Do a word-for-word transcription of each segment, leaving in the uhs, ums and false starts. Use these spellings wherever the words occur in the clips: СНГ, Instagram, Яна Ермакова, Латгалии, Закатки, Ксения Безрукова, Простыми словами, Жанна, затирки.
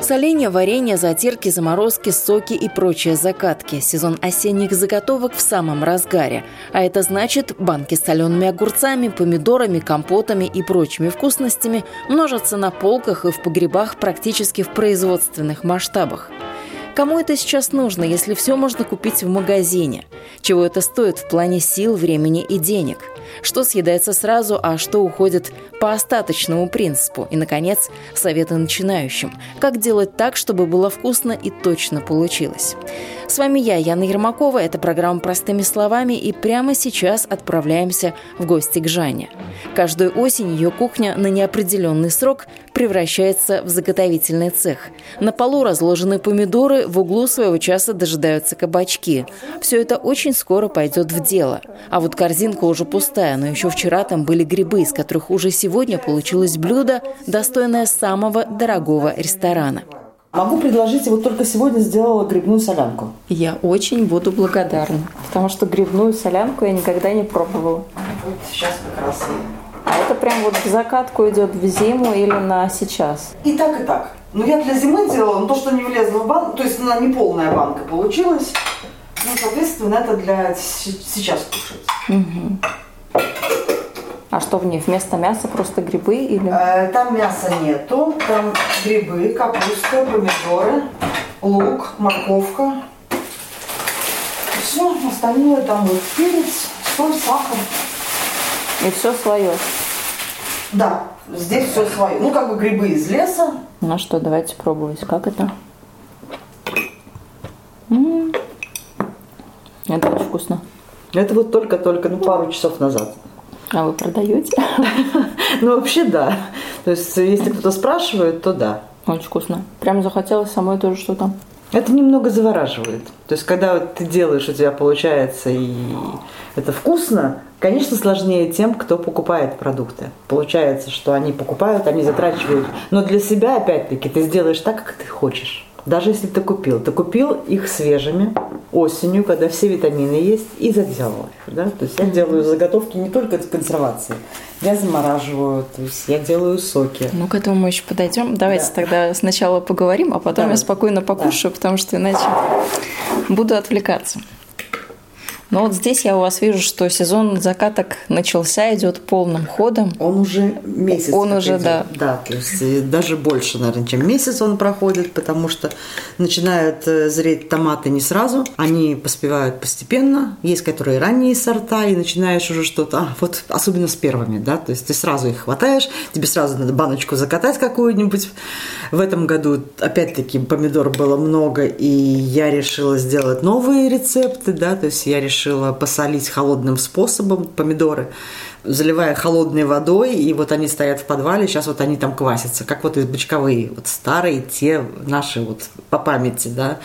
Соленья, варенье, затирки, заморозки, соки и прочие закатки. Сезон осенних заготовок в самом разгаре. А это значит, банки с солеными огурцами, помидорами, компотами и прочими вкусностями множатся на полках и в погребах практически в производственных масштабах. Кому это сейчас нужно, если все можно купить в магазине? Чего это стоит в плане сил, времени и денег? Что съедается сразу, а что уходит по остаточному принципу? И, наконец, советы начинающим. Как делать так, чтобы было вкусно и точно получилось? С вами я, Яна Ермакова. Это программа «Простыми словами». И прямо сейчас отправляемся в гости к Жанне. Каждую осень ее кухня на неопределенный срок превращается в заготовительный цех. На полу разложены помидоры, в углу своего часа дожидаются кабачки. Все это очень скоро пойдет в дело. А вот корзинка уже пустая, но еще вчера там были грибы, из которых уже сегодня получилось блюдо, достойное самого дорогого ресторана. Могу предложить, вот только сегодня сделала грибную солянку. Я очень буду благодарна, потому что грибную солянку я никогда не пробовала. Вот сейчас как раз. А это прям вот в закатку идет в зиму или на сейчас? И так, и так. Ну, я для зимы делала, но то, что не влезло в банку, то есть она не полная банка получилась. Ну, соответственно, это для сейчас кушать. Угу. А что в ней? Вместо мяса просто грибы или? Э, там мяса нету, там грибы, капуста, помидоры, лук, морковка. Все, остальное там вот перец, соль, сахар. И все свое? Да, здесь все свое. Ну, как бы грибы из леса. Ну что, давайте пробовать. Как это? М-м-м. Это очень вкусно. Это вот только-только, ну, пару часов назад. А вы продаете? Ну, вообще, да. То есть, если кто-то спрашивает, то да. Очень вкусно. Прям захотелось самой тоже что-то. Это немного завораживает. То есть, когда вот ты делаешь, у тебя получается, и это вкусно, конечно, сложнее тем, кто покупает продукты. Получается, что они покупают, они затрачивают. Но для себя, опять-таки, ты сделаешь так, как ты хочешь. Даже если ты купил. Ты купил их свежими осенью, когда все витамины есть, и заделал их. Да? То есть я делаю заготовки не только с консервацией. Я замораживаю, то есть я делаю соки. Ну, к этому мы еще подойдем. Давайте да. тогда сначала поговорим, а потом да. я спокойно покушаю, да. потому что иначе буду отвлекаться. Но вот здесь я у вас вижу, что сезон закаток начался, идет полным ходом. Он уже месяц. Он уже, идет. да. Да, то есть даже больше, наверное, чем месяц он проходит, потому что начинают зреть томаты не сразу, они поспевают постепенно. Есть которые ранние сорта, и начинаешь уже что-то, а, вот особенно с первыми, да, то есть ты сразу их хватаешь, тебе сразу надо баночку закатать какую-нибудь. В этом году, опять-таки, помидор было много, и я решила сделать новые рецепты, да, то есть я решила Решила посолить холодным способом помидоры, заливая холодной водой, и вот они стоят в подвале, сейчас вот они там квасятся, как вот из бочковые, вот старые, те наши вот по памяти, да.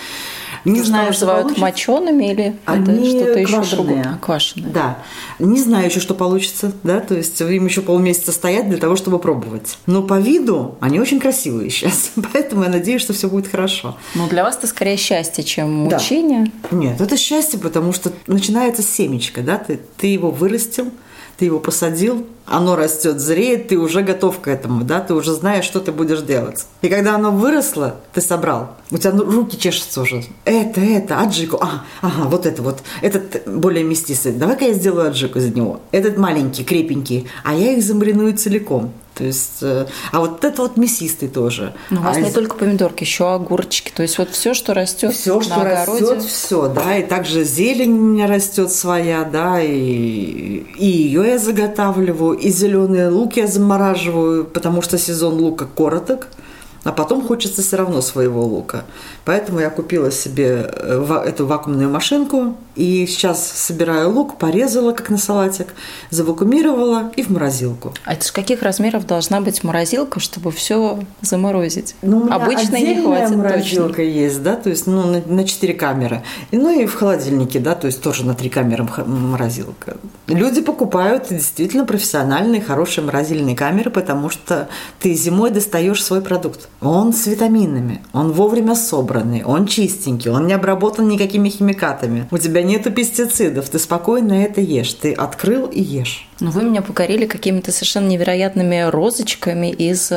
Не знаю, называют мочеными или это что-то еще другое. Квашеные. Да. Не знаю еще, что получится, да, то есть им еще полмесяца стоять для того, чтобы пробовать. Но по виду они очень красивые сейчас, поэтому я надеюсь, что все будет хорошо. Но для вас это скорее счастье, чем мучение. Да. Нет, это счастье, потому что начинается семечко, да, ты, ты его вырастил, ты его посадил, оно растет, зреет, ты уже готов к этому, да, ты уже знаешь, что ты будешь делать. И когда оно выросло, ты собрал, у тебя руки чешутся уже. Это, это, аджику, а, ага, вот это вот, этот более мясистый, давай-ка я сделаю аджику из него. Этот маленький, крепенький, а я их замариную целиком. То есть, а вот это вот мясистый тоже. Но у вас а не из... только помидорки, еще огурчики. То есть вот все, что растет, все, на что огороде. Растет, все, да. И также зелень у меня растет своя, да, и, и ее я заготавливаю, и зеленый лук я замораживаю, потому что сезон лука короток. а потом хочется все равно своего лука. Поэтому я купила себе эту вакуумную машинку, и сейчас собираю лук, порезала, как на салатик, завакуумировала и в морозилку. А это ж каких размеров должна быть морозилка, чтобы все заморозить? Ну, у меня обычно не хватит морозилка точно. Есть, да, то есть ну, на, на четыре камеры. И, ну и в холодильнике, да, то есть тоже на три камеры морозилка. Люди покупают действительно профессиональные, хорошие морозильные камеры, потому что ты зимой достаешь свой продукт. Он с витаминами, он вовремя собранный, он чистенький, он не обработан никакими химикатами. У тебя нету пестицидов, ты спокойно это ешь, ты открыл и ешь. Ну, вы меня покорили какими-то совершенно невероятными розочками из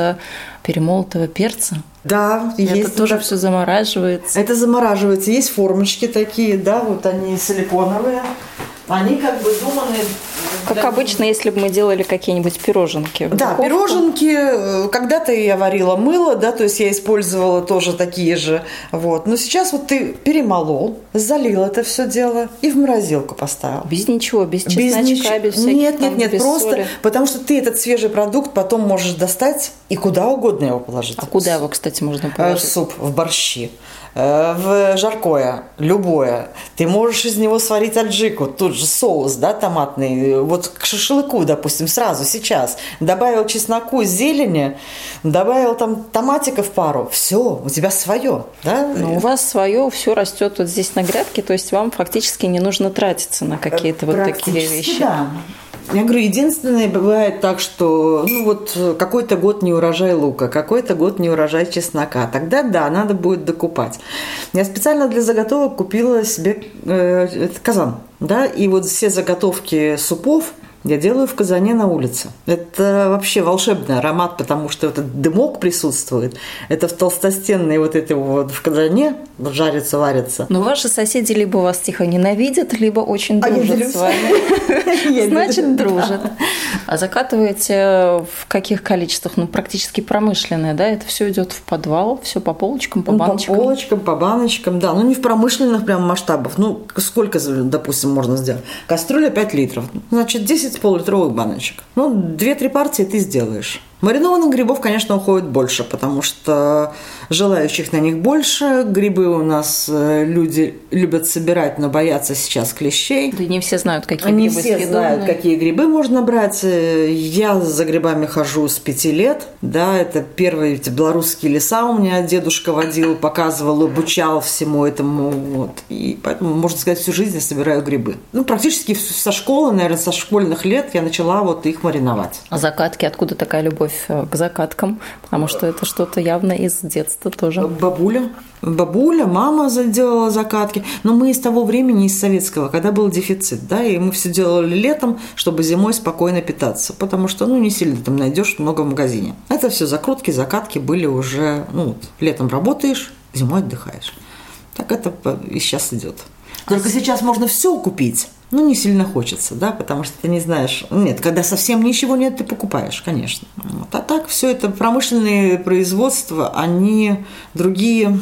перемолотого перца. Да, это есть. Это тоже все замораживается. Это замораживается. Есть формочки такие, да, вот они силиконовые. Они как бы думаны... Как для... обычно, если бы мы делали какие-нибудь пироженки. Да, пироженки. Когда-то я варила мыло, да, то есть я использовала тоже такие же. Вот. Но сейчас вот ты перемолол, залил это все дело и в морозилку поставил. Без ничего, без чесночка, без, нич... без всяких Нет, там, нет, нет, просто соли. Потому что ты этот свежий продукт потом можешь достать и куда угодно его положить. А куда его, кстати, можно положить? В суп, в борщи, в жаркое, любое. Ты можешь из него сварить аджику, тот же соус, да, томатный, вот к шашлыку, допустим, сразу, сейчас. Добавил чесноку, зелени, добавил там томатиков пару. Все, у тебя свое, да? Ну, у вас свое, все растет вот здесь на грядке, то есть вам фактически не нужно тратиться на какие-то вот такие вещи. Да. Я говорю, единственное, бывает так, что ну вот какой-то год не урожай лука, какой-то год не урожай чеснока. Тогда да, надо будет докупать. Я специально для заготовок купила себе э, казан. Да, и вот все заготовки супов я делаю в казане на улице. Это вообще волшебный аромат, потому что этот дымок присутствует. Это в толстостенной вот этой вот в казане жарится, варится. Но ваши соседи либо вас тихо ненавидят, либо очень дружат а с вами. Значит, дружат. А закатываете в каких количествах? Ну, практически промышленное, да? Это все идет в подвал, все по полочкам, по баночкам. По полочкам, по баночкам, да. Ну, не в промышленных прям масштабах. Ну, сколько, допустим, можно сделать? Кастрюля пять литров. Значит, десять пол-литровых баночек. Ну, две-три партии ты сделаешь. Маринованных грибов, конечно, уходит больше, потому что желающих на них больше. Грибы у нас люди любят собирать, но боятся сейчас клещей. Да не все знают, какие не грибы съедобные. Не все знают, какие грибы можно брать. Я за грибами хожу с пяти лет. Да, это первые эти белорусские леса у меня дедушка водил, показывал, обучал всему этому. Вот. И поэтому, можно сказать, всю жизнь я собираю грибы. Ну, практически со школы, наверное, со школьных лет я начала вот их мариновать. А закатки? Откуда такая любовь к закаткам, потому что это что-то явно из детства тоже. Бабуля, бабуля, мама делала закатки, но мы из того времени, из советского, когда был дефицит, да, и мы все делали летом, чтобы зимой спокойно питаться, потому что, ну, не сильно там найдешь много в магазине. Это все закрутки, закатки были уже, ну, летом работаешь, зимой отдыхаешь. Так это и сейчас идет. Только сейчас можно все купить. Ну, не сильно хочется, да, потому что ты не знаешь... Нет, когда совсем ничего нет, ты покупаешь, конечно. Вот. А так все это промышленные производства, они другие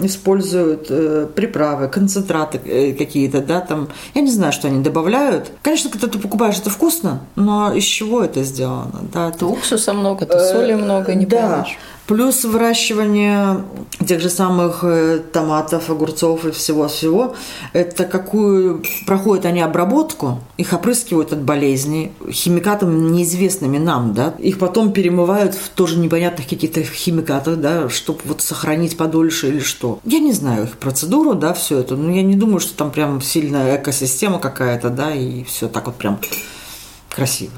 используют э, приправы, концентраты э, какие-то, да, там... Я не знаю, что они добавляют. Конечно, когда ты покупаешь, это вкусно, но из чего это сделано, да? Это... Уксуса много, то соли э, много, не да. Понимаешь. Плюс выращивание тех же самых томатов, огурцов и всего-всего. Это какую проходят они обработку, их опрыскивают от болезней химикатами, неизвестными нам, да. Их потом перемывают в тоже непонятных каких-то химикатах, да, чтобы вот сохранить подольше или что. Я не знаю их процедуру, да, все это. Но я не думаю, что там прям сильная экосистема какая-то, да, и все так вот прям красиво.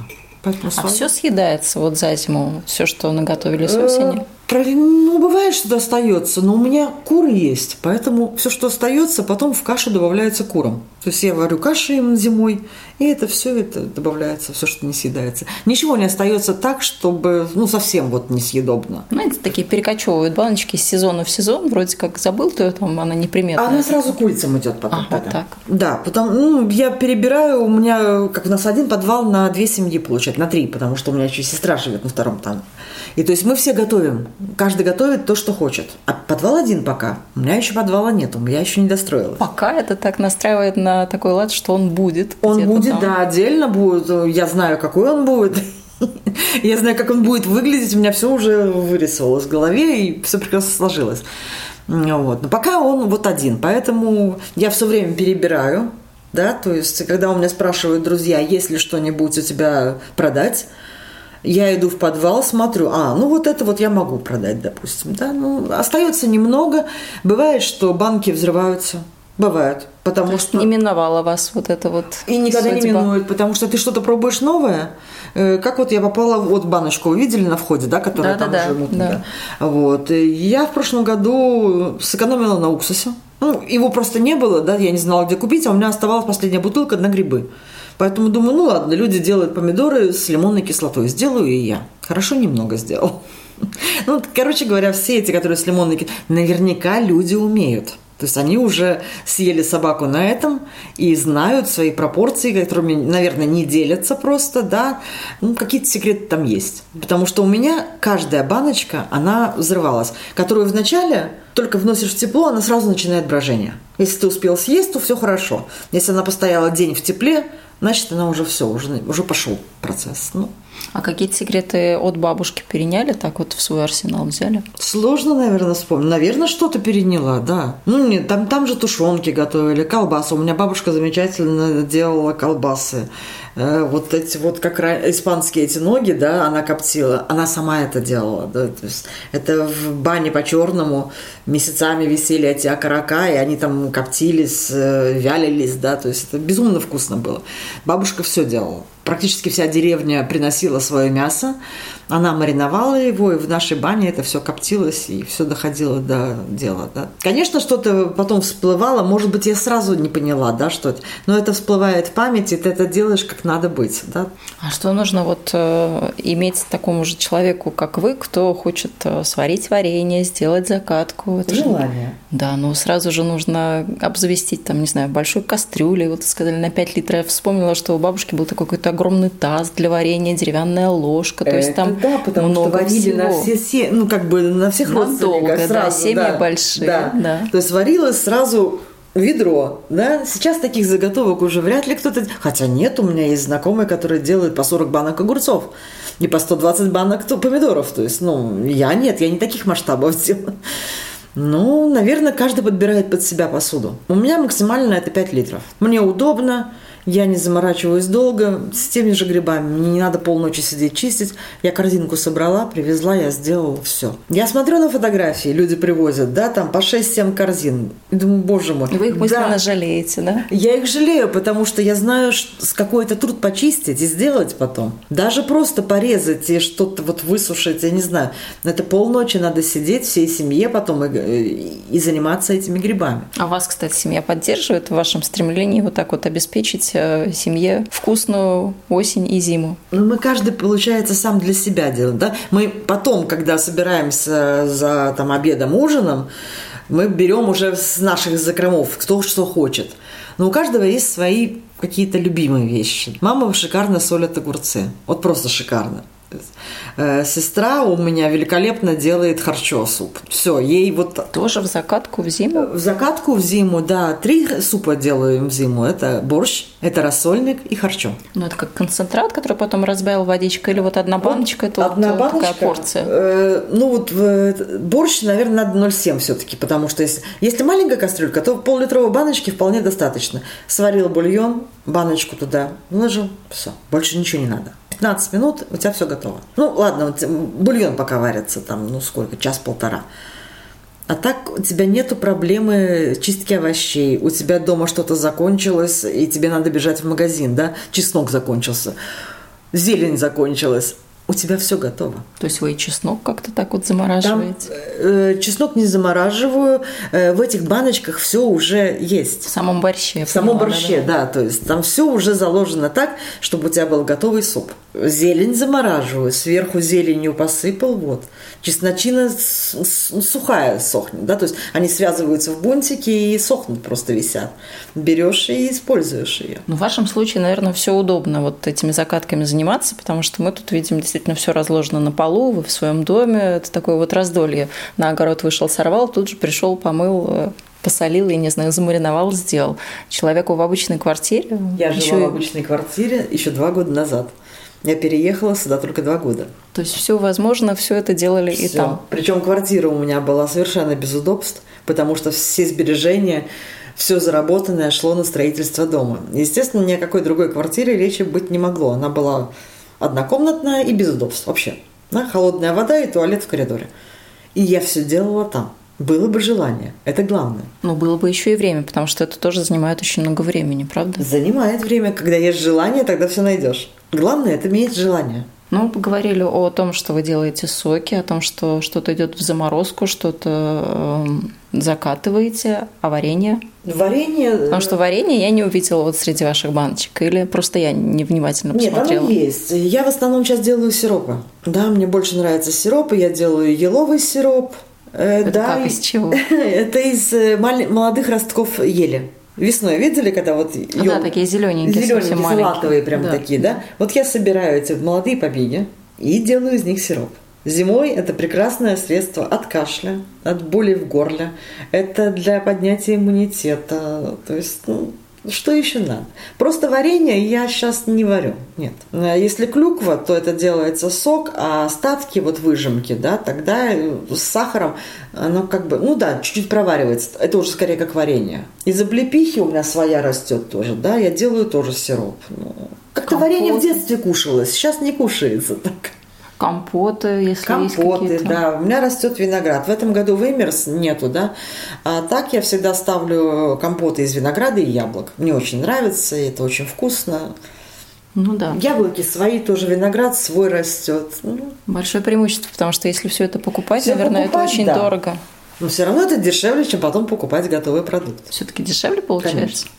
Поэтому а свой. Все съедается вот за зиму, все, что наготовили с осени? Ну, бывает, что достается, но у меня куры есть, поэтому все, что остается, потом в кашу добавляется курам. То есть я варю каши им зимой, и это все это добавляется, все, что не съедается. Ничего не остается так, чтобы, ну, совсем вот несъедобно. Знаете, такие перекочевывают баночки с сезона в сезон, вроде как забыл, то там она неприметная. Она сразу к курицам идет потом. Ага, так. Да, потом, ну, я перебираю, у меня, как у нас один подвал на две семьи получается, на три, потому что у меня еще сестра живет на втором там. И то есть мы все готовим. Каждый готовит то, что хочет. А подвал один пока. У меня еще подвала нет, у меня еще не достроила. Пока это так настраивает на такой лад, что он будет. Он будет, там. Да, отдельно будет. Я знаю, какой он будет. Я знаю, как он будет выглядеть, у меня все уже вырисовалось в голове, и все прекрасно сложилось. Вот. Но пока он вот один, поэтому я все время перебираю, да, то есть, когда у меня спрашивают друзья, есть ли что-нибудь у тебя продать, я иду в подвал, смотрю, а, ну вот это вот я могу продать, допустим, да, ну, остается немного, бывает, что банки взрываются. Бывает, потому То что... не миновала вас вот это вот И никогда судьба. Не минует, потому что ты что-то пробуешь новое. Как вот я попала, вот баночку увидели на входе, да, которая да, там да, уже мутная. Да. Вот. Я в прошлом году сэкономила на уксусе. Ну, его просто не было, да, я не знала, где купить, а у меня оставалась последняя бутылка на грибы. Поэтому думаю, ну ладно, люди делают помидоры с лимонной кислотой, сделаю и я. Хорошо, немного сделал. Ну, короче говоря, все эти, которые с лимонной кислотой, наверняка люди умеют. То есть они уже съели собаку на этом и знают свои пропорции, которыми, наверное, не делятся просто, да. Ну, какие-то секреты там есть. Потому что у меня каждая баночка, она взрывалась, которую вначале только вносишь в тепло, она сразу начинает брожение. Если ты успел съесть, то все хорошо. Если она постояла день в тепле, значит, она уже все, уже, уже пошел процесс. Ну. А какие-то секреты от бабушки переняли, так вот в свой арсенал взяли? Сложно, наверное, вспомнить. Наверное, что-то переняла, да. Ну, нет, там, там же тушенки готовили, колбасы. У меня бабушка замечательно делала колбасы. Э, вот эти вот, как испанские эти ноги, да, она коптила. Она сама это делала, да. То есть это в бане по-черному месяцами висели эти окорока, и они там коптились, вялились, да. То есть это безумно вкусно было. Бабушка все делала. Практически вся деревня приносила свое мясо, она мариновала его, и в нашей бане это все коптилось, и все доходило до дела. Да. Конечно, что-то потом всплывало, может быть, я сразу не поняла, да, что это, но это всплывает в памяти, ты это делаешь как надо быть. Да. А что нужно вот э, иметь такому же человеку, как вы, кто хочет сварить варенье, сделать закатку? Это желание. Же, да, ну сразу же нужно обзавестись, там, не знаю, большой кастрюлей, вот сказали, на пять литров. Я вспомнила, что у бабушки был такой какой-то огромный таз для варенья, деревянная ложка, то есть это там да, потому много что всего. На все, все, ну как бы на всех родственников сразу, да, семьи да, большие, да. Да. То есть варилось сразу ведро, да. Сейчас таких заготовок уже вряд ли кто-то, хотя нет, у меня есть знакомые, которые делают по сорок банок огурцов и по сто двадцать банок помидоров, то есть, ну я нет, я не таких масштабов делаю. Ну, наверное, каждый подбирает под себя посуду. У меня максимально это пять литров. Мне удобно. Я не заморачиваюсь долго с теми же грибами. Мне не надо полночи сидеть чистить. Я корзинку собрала, привезла, я сделала все. Я смотрю на фотографии, люди привозят, да, там по шесть-семь корзин. И думаю, боже мой. Вы их мысленно да. жалеете, да? Я их жалею, потому что я знаю, с какой это труд почистить и сделать потом. Даже просто порезать и что-то вот высушить, я не знаю. Это полночи надо сидеть всей семье потом и, и заниматься этими грибами. А вас, кстати, семья поддерживает в вашем стремлении вот так вот обеспечить семье вкусную осень и зиму? Ну, мы каждый, получается, сам для себя делаем, да? Мы потом, когда собираемся за там, обедом, ужином, мы берем уже с наших закромов кто что хочет. Но у каждого есть свои какие-то любимые вещи. Мама шикарно солит огурцы. Вот просто шикарно. Сестра у меня великолепно делает харчо суп. Все, ей вот... Тоже в закатку в зиму? В закатку в зиму, да. Три супа делаем в зиму. Это борщ, это рассольник и харчо. Ну, это как концентрат, который потом разбавил водичкой? Или вот одна баночка, вот, это одна вот баночка, такая порция? Э, ну, вот э, борщ, наверное, надо ноль целых семь десятых все-таки, потому что если, если маленькая кастрюлька, то пол-литровой баночки вполне достаточно. Сварил бульон, баночку туда вложил, все, больше ничего не надо. пятнадцать минут, у тебя все готово. Ну, ладно, бульон пока варится, там, ну, сколько, час-полтора. А так у тебя нету проблемы чистки овощей, у тебя дома что-то закончилось, и тебе надо бежать в магазин, да? Чеснок закончился, зелень закончилась. У тебя все готово. То есть вы и чеснок как-то так вот замораживаете? Там, э, чеснок не замораживаю. Э, в этих баночках все уже есть. В самом борще. В самом понимаю, борще, да, да. да. То есть там все уже заложено так, чтобы у тебя был готовый суп. Зелень замораживаю, сверху зеленью посыпал, вот. Чесночина сухая сохнет, да, то есть они связываются в бунтики и сохнут, просто висят. Берешь и используешь ее. Ну, в вашем случае, наверное, все удобно вот этими закатками заниматься, потому что мы тут видим действительно все разложено на полу, вы в своем доме, это такое вот раздолье. На огород вышел, сорвал, тут же пришел, помыл. посолил, я не знаю, замариновал, сделал. Человеку в обычной квартире... Я еще... жила в обычной квартире еще два года назад. Я переехала сюда только два года. То есть все возможно, все это делали все. И там. Причем квартира у меня была совершенно без удобств, потому что все сбережения, все заработанное шло на строительство дома. Естественно, ни о какой другой квартире речи быть не могло. Она была однокомнатная и без удобств вообще. Да, холодная вода и туалет в коридоре. И я все делала там. Было бы желание, это главное. Но было бы еще и время, потому что это тоже занимает очень много времени, правда? Занимает время. Когда есть желание, тогда все найдешь. Главное – это иметь желание. Ну, поговорили о том, что вы делаете соки, о том, что что-то идет в заморозку, что-то э, закатываете, а варенье? Варенье... Потому что варенье я не увидела вот среди ваших баночек, или просто я невнимательно посмотрела? Нет, оно есть. Я в основном сейчас делаю сиропы. Да, мне больше нравятся сиропы, я делаю еловый сироп. Это да, как, из чего? Это из молодых ростков ели. Весной видели, когда вот ел... Да, такие зелененькие, зелененькие, салатовые прям да. такие, да? Вот я собираю эти молодые побеги и делаю из них сироп. Зимой это прекрасное средство от кашля, от боли в горле. Это для поднятия иммунитета. То есть, ну, что еще надо? Просто варенье я сейчас не варю, нет. Если клюква, то это делается сок, а остатки, вот выжимки, да, тогда с сахаром оно как бы, ну да, чуть-чуть проваривается. Это уже скорее как варенье. Из облепихи у меня своя растет тоже, да, я делаю тоже сироп. Ну, как-то варенье в детстве кушалось, сейчас не кушается так. Компоты, если Компоты, есть какие-то. Да. У меня растет виноград. В этом году вымерз нету, да. А так я всегда ставлю компоты из винограда и яблок. Мне очень нравится, это очень вкусно. Ну да. Яблоки свои тоже, виноград свой растет. Большое преимущество, потому что если все это покупать, все наверное, покупать, это очень да. дорого. Но все равно это дешевле, чем потом покупать готовый продукт. Все-таки дешевле получается? Конечно.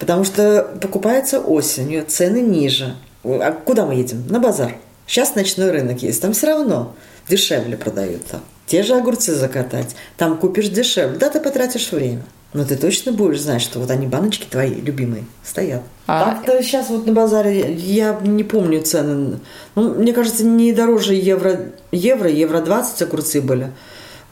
Потому что покупается осенью, цены ниже. А куда мы едем? На базар. Сейчас ночной рынок есть, там все равно дешевле продают. Там. Те же огурцы закатать, там купишь дешевле, да, ты потратишь время. Но ты точно будешь знать, что вот они, баночки твои любимые, стоят. А... Так-то сейчас вот на базаре, я не помню цены, ну, мне кажется, не дороже евро, евро, евро двадцать огурцы были.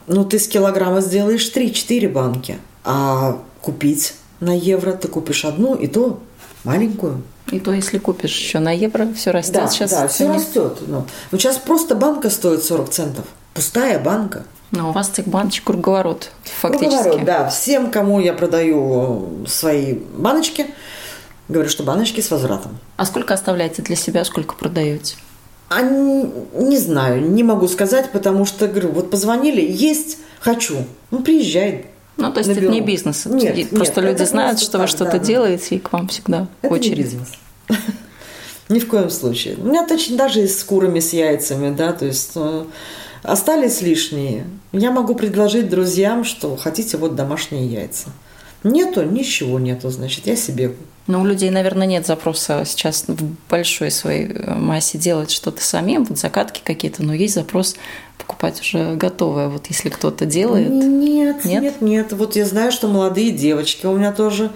Ну, ты с килограмма сделаешь три-четыре банки, а купить на евро ты купишь одну и то маленькую. И то, если купишь еще на евро, все растет. Да, сейчас да, все не... растет. Ну, ну, сейчас просто банка стоит сорок центов. Пустая банка. Но у вас этих баночек круговорот фактически. Круговорот, да. Всем, кому я продаю свои баночки, говорю, что баночки с возвратом. А сколько оставляете для себя, сколько продаете? А не, не знаю, не могу сказать, потому что, говорю, вот позвонили, есть, хочу, ну приезжай. Ну, то есть наберу. Это не бизнес. Нет, просто нет, люди знают, что так, вы что-то да, делаете, да. и к вам всегда это очередь. Не бизнес. Ни в коем случае. У меня точно даже и с курами, с яйцами, да, то есть э, остались лишние. Я могу предложить друзьям, что хотите вот домашние яйца. Нету, ничего нету, значит, я себе. Но у людей, наверное, нет запроса сейчас в большой своей массе делать что-то самим, вот закатки какие-то, но есть запрос покупать уже готовое, вот если кто-то делает. Нет, нет, нет, нет. Вот я знаю, что молодые девочки у меня тоже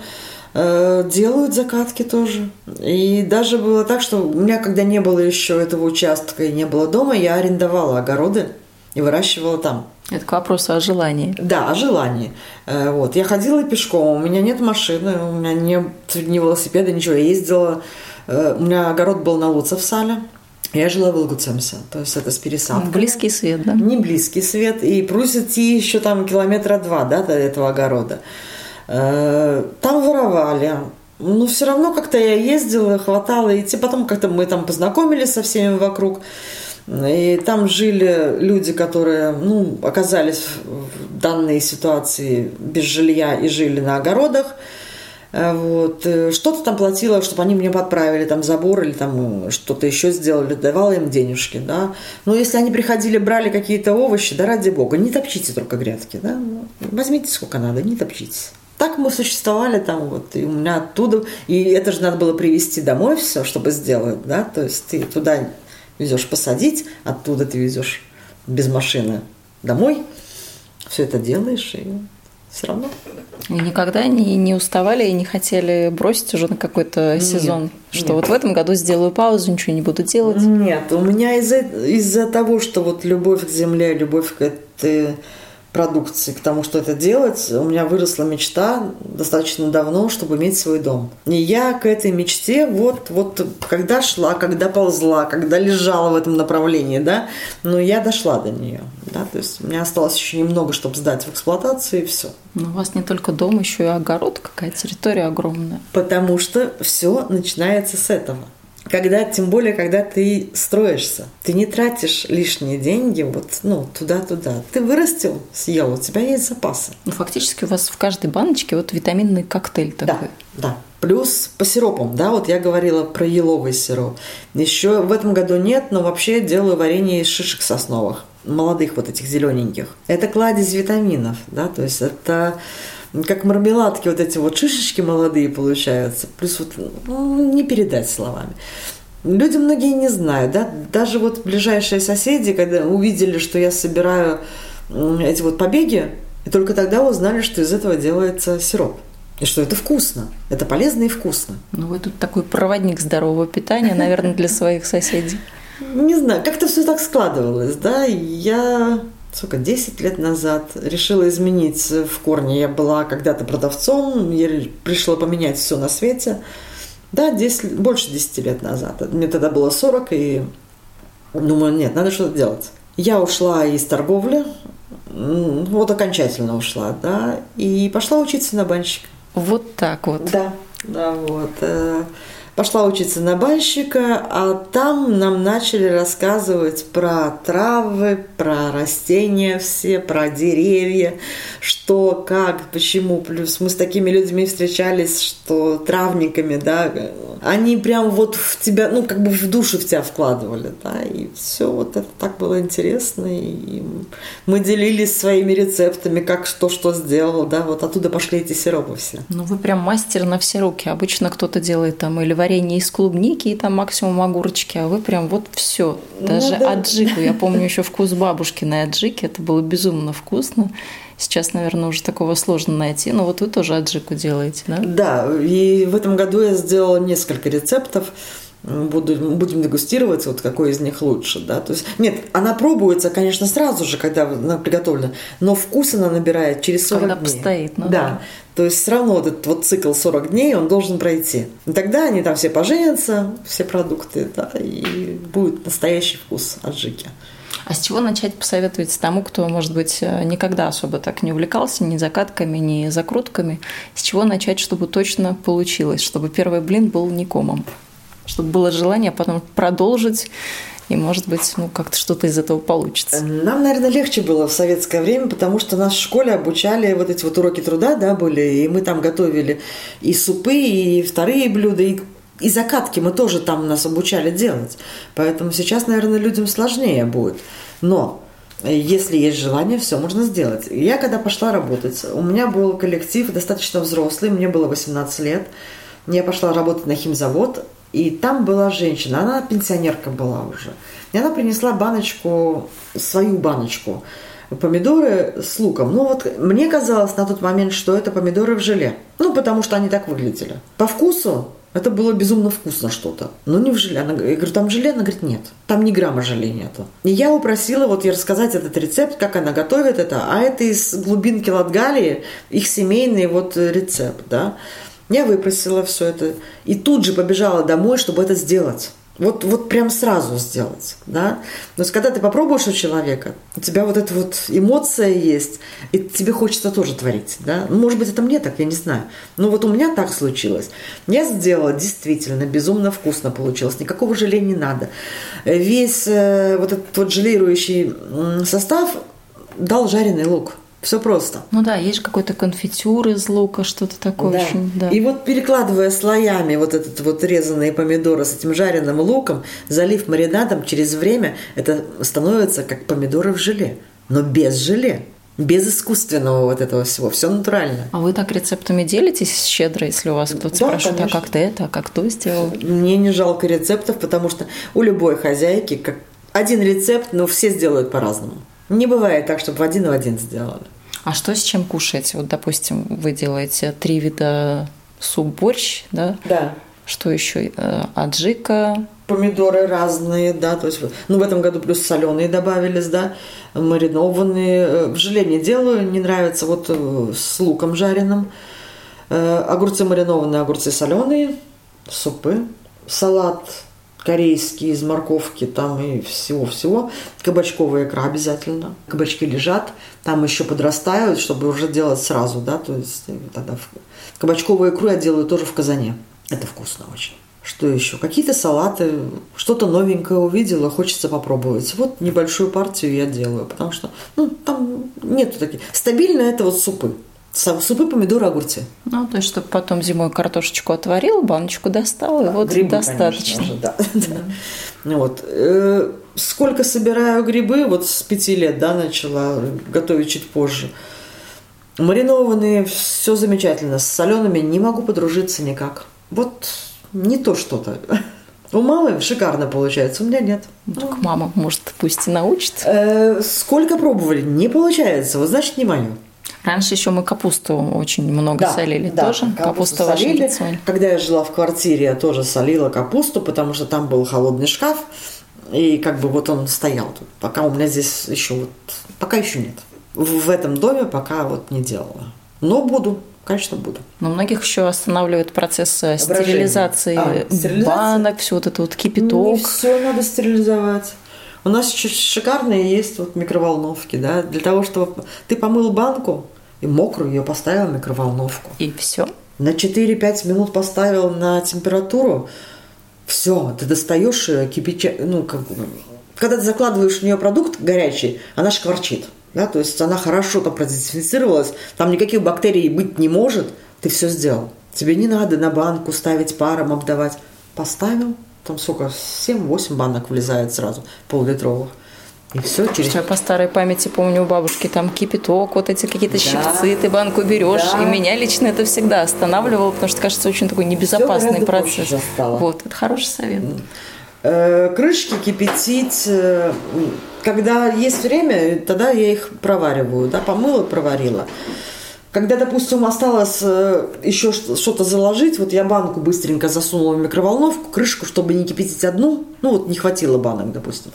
э, делают закатки тоже. И даже было так, что у меня, когда не было еще этого участка и не было дома, я арендовала огороды и выращивала там. Это к вопросу о желании. Да, о желании. Вот. Я ходила пешком, у меня нет машины, у меня нет ни велосипеда, ничего. Я ездила, у меня огород был на Луцевсале, я жила в Луцемсе, то есть это с пересадкой. Близкий свет, да? Не близкий свет, и плюс идти еще там километра два да, до этого огорода. Там воровали. Но все равно как-то я ездила, хватало идти. Потом как-то мы там познакомились со всеми вокруг. И там жили люди, которые, ну, оказались в данной ситуации без жилья и жили на огородах. Вот. Что-то там платила, чтобы они мне подправили там забор или там что-то еще сделали, давала им денежки, да. Но если они приходили, брали какие-то овощи, да ради бога, не топчите только грядки, да. Возьмите сколько надо, не топчитесь. Так мы существовали там вот, и у меня оттуда, и это же надо было привезти домой все, чтобы сделать, да, то есть ты туда... Везешь посадить, оттуда ты везешь без машины домой. Все это делаешь, и все равно. И никогда не, не уставали и не хотели бросить уже на какой-то нет, сезон, что нет. Вот в этом году сделаю паузу, ничего не буду делать? Нет, у меня из-за, из-за того, что вот любовь к земле, любовь к этой... продукции, к тому, что это делать, у меня выросла мечта достаточно давно, чтобы иметь свой дом. И я к этой мечте вот, вот когда шла, когда ползла, когда лежала в этом направлении, да, но я дошла до нее, да, то есть у меня осталось еще немного, чтобы сдать в эксплуатацию, и все. Но у вас не только дом, еще и огород, какая территория огромная. Потому что все начинается с этого. Когда, тем более, когда ты строишься, ты не тратишь лишние деньги вот, ну, туда-туда. Ты вырастил, съел, у тебя есть запасы. Ну, фактически у вас в каждой баночке вот витаминный коктейль такой. Да, да. Плюс по сиропам, да, вот я говорила про еловый сироп. Еще в этом году нет, но вообще делаю варенье из шишек сосновых, молодых вот этих зелененьких. Это кладезь витаминов, да, то есть это... Как мармеладки, вот эти вот шишечки молодые получаются. Плюс вот, ну, не передать словами. Люди многие не знают, да. Даже вот ближайшие соседи, когда увидели, что я собираю эти вот побеги, и только тогда узнали, что из этого делается сироп. И что это вкусно. Это полезно и вкусно. Ну, вы тут такой проводник здорового питания, наверное, для своих соседей. Не знаю, как-то все так складывалось, да. Я... Сколько, десять лет назад решила изменить в корне. Я была когда-то продавцом, я пришла поменять все на свете. Да, десять, больше десяти лет назад. Мне тогда было сорок, и думаю, нет, надо что-то делать. Я ушла из торговли, вот окончательно ушла, да, и пошла учиться на банщика. Вот так вот. Да, да, вот. Пошла учиться на банщика, а там нам начали рассказывать про травы, про растения все, про деревья, что, как, почему. Плюс мы с такими людьми встречались, что травниками, да, они прям вот в тебя, ну, как бы в душу в тебя вкладывали, да, и все вот это так было интересно. И мы делились своими рецептами, как что, что сделал, да, вот оттуда пошли эти сиропы все. Ну, вы прям мастер на все руки. Обычно кто-то делает там или варенье из клубники и там максимум огурчики, а вы прям вот все. Даже ну, да. аджику, я помню еще вкус бабушкиной аджики, это было безумно вкусно. Сейчас, наверное, уже такого сложно найти, но вот вы тоже аджику делаете, да? Да, и в этом году я сделала несколько рецептов. Буду, будем дегустировать, вот какой из них лучше, да, то есть, нет, она пробуется, конечно, сразу же, когда она приготовлена, но вкус она набирает через сорок когда дней. Когда постоит, ну да. да. То есть все равно вот этот вот цикл сорок дней, он должен пройти. И тогда они там все поженятся, все продукты, да, и будет настоящий вкус аджики. А с чего начать посоветуете тому, кто, может быть, никогда особо так не увлекался ни закатками, ни закрутками? С чего начать, чтобы точно получилось, чтобы первый блин был не комом? Чтобы было желание потом продолжить, и, может быть, ну, как-то что-то из этого получится. Нам, наверное, легче было в советское время, потому что нас в школе обучали, вот эти вот уроки труда, да, были, и мы там готовили и супы, и вторые блюда, и, и закатки мы тоже там нас обучали делать. Поэтому сейчас, наверное, людям сложнее будет. Но если есть желание, все можно сделать. Я когда пошла работать, у меня был коллектив достаточно взрослый, мне было восемнадцать лет. Я пошла работать на химзавод, и там была женщина, она пенсионерка была уже. И она принесла баночку, свою баночку, помидоры с луком. Ну вот мне казалось на тот момент, что это помидоры в желе. Ну потому что они так выглядели. По вкусу это было безумно вкусно что-то. Но не в желе. Она, я говорю, там желе? Она говорит, нет. Там ни грамма желе нету. И я упросила вот ей рассказать этот рецепт, как она готовит это. А это из глубинки Латгалии, их семейный вот рецепт, да. Я выпросила все это и тут же побежала домой, чтобы это сделать. Вот, вот прям сразу сделать, да. То есть, когда ты попробуешь у человека, у тебя вот эта вот эмоция есть, и тебе хочется тоже творить, да. Ну, может быть, это мне так, я не знаю. Но вот у меня так случилось. Я сделала, действительно, безумно вкусно получилось. Никакого желе не надо. Весь э, вот этот вот желирующий состав дал жареный лук. Все просто. Ну да, есть какой-то конфитюр из лука, что-то такое. Да. Очень, да. И вот перекладывая слоями вот этот вот резанные помидоры с этим жареным луком, залив маринадом, через время это становится как помидоры в желе, но без желе. Без искусственного вот этого всего. Все натурально. А вы так рецептами делитесь щедро, если у вас кто-то да, спрашивает, конечно. А как ты это, а как ты сделал? Мне не жалко рецептов, потому что у любой хозяйки как один рецепт, но все сделают по-разному. Не бывает так, чтобы в один в один сделали. А что с чем кушаете? Вот, допустим, вы делаете три вида суп-борщ, да? Да. Что еще? Аджика, помидоры разные, да, то есть, ну, в этом году плюс соленые добавились, да, маринованные. В желе не делаю, не нравится, вот с луком жареным. Огурцы маринованные, огурцы соленые, супы, салат корейский из морковки, там и всего-всего. Кабачковая икра обязательно. Кабачки лежат, там еще подрастают, чтобы уже делать сразу, да, то есть тогда в... Кабачковую икру я делаю тоже в казане. Это вкусно очень. Что еще? Какие-то салаты, что-то новенькое увидела, хочется попробовать. Вот небольшую партию я делаю, потому что, ну, там нету таких. Стабильно это вот супы. Супы, помидоры, огурцы. Ну, то есть, чтобы потом зимой картошечку отварил, баночку достал, да, и вот грибы, достаточно. Конечно, же, да. Да. Вот. Сколько собираю грибы, вот с пяти лет, да, начала готовить чуть позже. Маринованные, все замечательно. С солеными не могу подружиться никак. Вот не то что-то. У мамы шикарно получается, у меня нет. Так ну, мама, может, пусть и научит. Сколько пробовали, не получается. Вот значит, не мое. Раньше еще мы капусту очень много да, солили да, тоже. Капусту, капусту солили. Когда я жила в квартире, я тоже солила капусту, потому что там был холодный шкаф, и как бы вот он стоял тут. Пока у меня здесь еще вот, пока еще нет. В этом доме пока вот не делала. Но буду, конечно, буду. Но многих еще останавливает процесс стерилизации, а, стерилизации банок, все вот это вот кипяток. Не все надо стерилизовать. У нас еще шикарные есть вот микроволновки, да, для того, чтобы ты помыл банку и мокрую ее поставил в микроволновку. И все. На четыре-пять минут поставил на температуру, все, ты достаешь кипяча, ну, как... когда ты закладываешь в нее продукт горячий, она шкварчит, да, то есть она хорошо там продезинфицировалась, там никаких бактерий быть не может, ты все сделал. Тебе не надо на банку ставить, паром обдавать. Поставил. Там сколько, семь-восемь банок влезает сразу, пол-литровых. И все через... Я по старой памяти помню, у бабушки там кипяток, вот эти какие-то да. щипцы, ты банку берешь. Да. И меня лично это всегда останавливало, потому что, кажется, очень такой небезопасный процесс. Вот, это хороший совет. Крышки кипятить, когда есть время, тогда я их провариваю, да, помыла, проварила. Когда, допустим, осталось еще что-то заложить, вот я банку быстренько засунула в микроволновку, крышку, чтобы не кипятить одну, ну вот не хватило банок, допустим.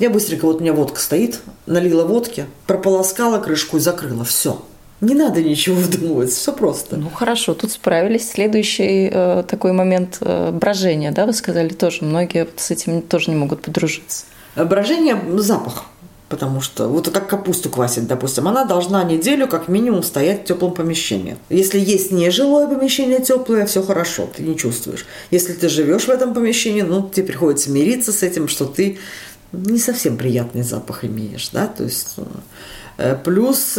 Я быстренько, вот у меня водка стоит, налила водки, прополоскала крышку и закрыла, все. Не надо ничего вдумывать, все просто. Ну хорошо, тут справились. Следующий э, такой момент э, брожения, да, вы сказали тоже, многие с этим тоже не могут подружиться. Брожение – запах. Потому что вот как капусту квасить, допустим, она должна неделю как минимум стоять в теплом помещении. Если есть нежилое помещение теплое, все хорошо, ты не чувствуешь. Если ты живешь в этом помещении, ну, тебе приходится мириться с этим, что ты не совсем приятный запах имеешь, да, то есть плюс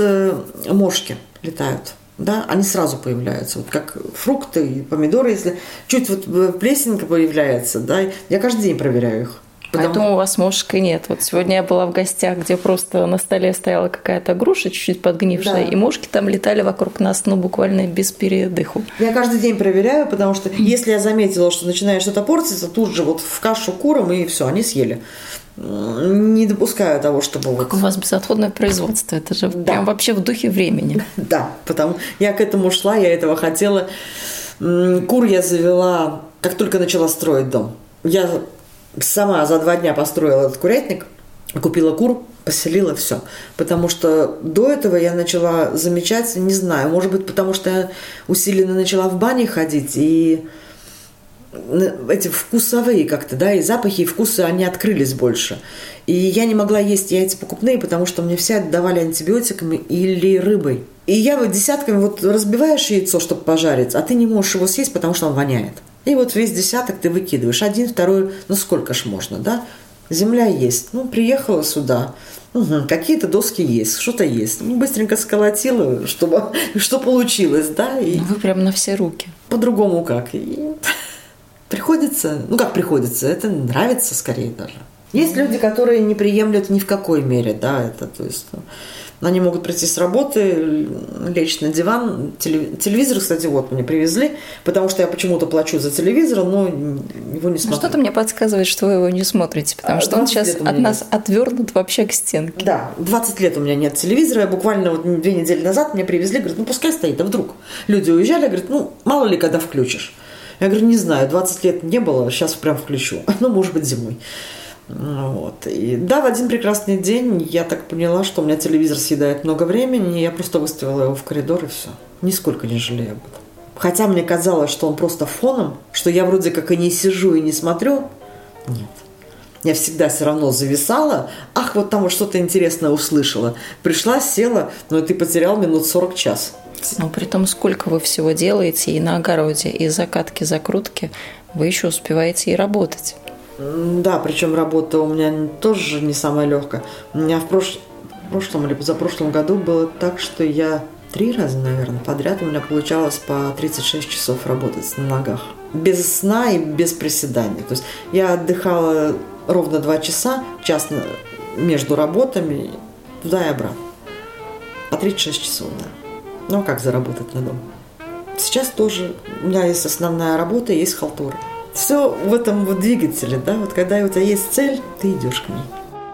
мошки летают. Да, они сразу появляются, вот как фрукты и помидоры, если чуть вот плесенька появляется, да, я каждый день проверяю их. Потому... Поэтому у вас мошки нет. Вот сегодня я была в гостях, где просто на столе стояла какая-то груша, чуть-чуть подгнившая, да. И мошки там летали вокруг нас, ну, буквально без передыху. Я каждый день проверяю, потому что если я заметила, что начинает что-то портиться, тут же вот в кашу курам, и все, они съели. Не допускаю того, чтобы... Как вот... у вас безотходное производство, это же да. Прям вообще в духе времени. Да, потому я к этому шла, я этого хотела. Кур я завела, как только начала строить дом. Я... Сама за два дня построила этот курятник, купила кур, поселила, все. Потому что до этого я начала замечать, не знаю, может быть, потому что я усиленно начала в бане ходить, и эти вкусовые как-то, да, и запахи, и вкусы, они открылись больше. И я не могла есть яйца покупные, потому что мне все отдавали антибиотиками или рыбой. И я вот десятками вот разбиваешь яйцо, чтобы пожарить, а ты не можешь его съесть, потому что он воняет. И вот весь десяток ты выкидываешь. Один, второй, ну сколько ж можно, да? Земля есть. Ну, приехала сюда. Угу. Какие-то доски есть, что-то есть. Ну, быстренько сколотила, чтобы, что получилось, да? И вы прям на все руки. По-другому как. И... Приходится, ну как приходится, это нравится скорее даже. Есть люди, которые не приемлют ни в какой мере, да, это, то есть... Они могут прийти с работы, лечь на диван. Телевизор, кстати, вот мне привезли, потому что я почему-то плачу за телевизор, но его не смотрю. Ну, что-то мне подсказывает, что вы его не смотрите, потому что он сейчас от нас отвернут вообще к стенке. Да, двадцать лет у меня нет телевизора. Я буквально вот две недели назад мне привезли, говорят, ну пускай стоит, а вдруг. Люди уезжали, говорят, ну мало ли когда включишь. Я говорю, не знаю, двадцать лет не было, сейчас прям включу. Ну, может быть, зимой. Вот. И, да, в один прекрасный день я так поняла, что у меня телевизор съедает много времени, я просто выставила его в коридор и все. Нисколько не жалею об этом. Хотя мне казалось, что он просто фоном, что я вроде как и не сижу, и не смотрю. Нет. Я всегда все равно зависала. Ах, вот там вот что-то интересное услышала. Пришла, села, но ты потерял минут сорок час. Но при том, сколько вы всего делаете и на огороде, и закатки, закрутки, вы еще успеваете и работать. Да, причем работа у меня тоже не самая легкая. У меня в, прош... в прошлом или позапрошлом году было так, что я три раза, наверное, подряд у меня получалось по тридцать шесть часов работать на ногах. Без сна и без приседаний. То есть я отдыхала ровно два часа, час между работами, туда и обратно. По тридцать шесть часов, да. Ну, как заработать на дом? Сейчас тоже у меня есть основная работа, есть халтура. Все в этом вот двигателе, да, вот когда у тебя есть цель, ты идешь к ней.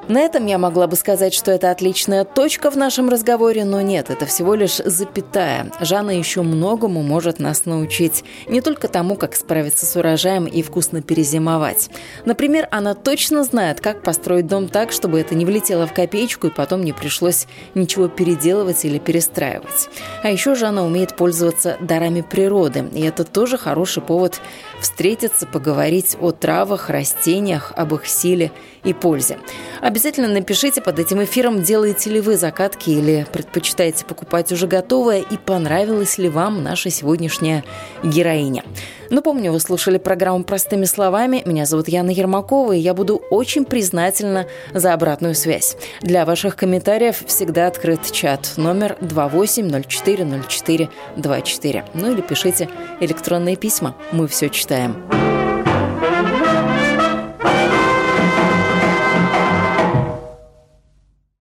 На этом я могла бы сказать, что это отличная точка в нашем разговоре, но нет, это всего лишь запятая. Жанна еще многому может нас научить. Не только тому, как справиться с урожаем и вкусно перезимовать. Например, она точно знает, как построить дом так, чтобы это не влетело в копеечку и потом не пришлось ничего переделывать или перестраивать. А еще Жанна умеет пользоваться дарами природы. И это тоже хороший повод встретиться, поговорить о травах, растениях, об их силе и пользе. Обязательно напишите под этим эфиром, делаете ли вы закатки или предпочитаете покупать уже готовое, и понравилась ли вам наша сегодняшняя героиня. Напомню, вы слушали программу «Простыми словами». Меня зовут Яна Ермакова, и я буду очень признательна за обратную связь. Для ваших комментариев всегда открыт чат номер два восемь ноль четыре ноль четыре два четыре. Ну или пишите электронные письма. Мы все читаем.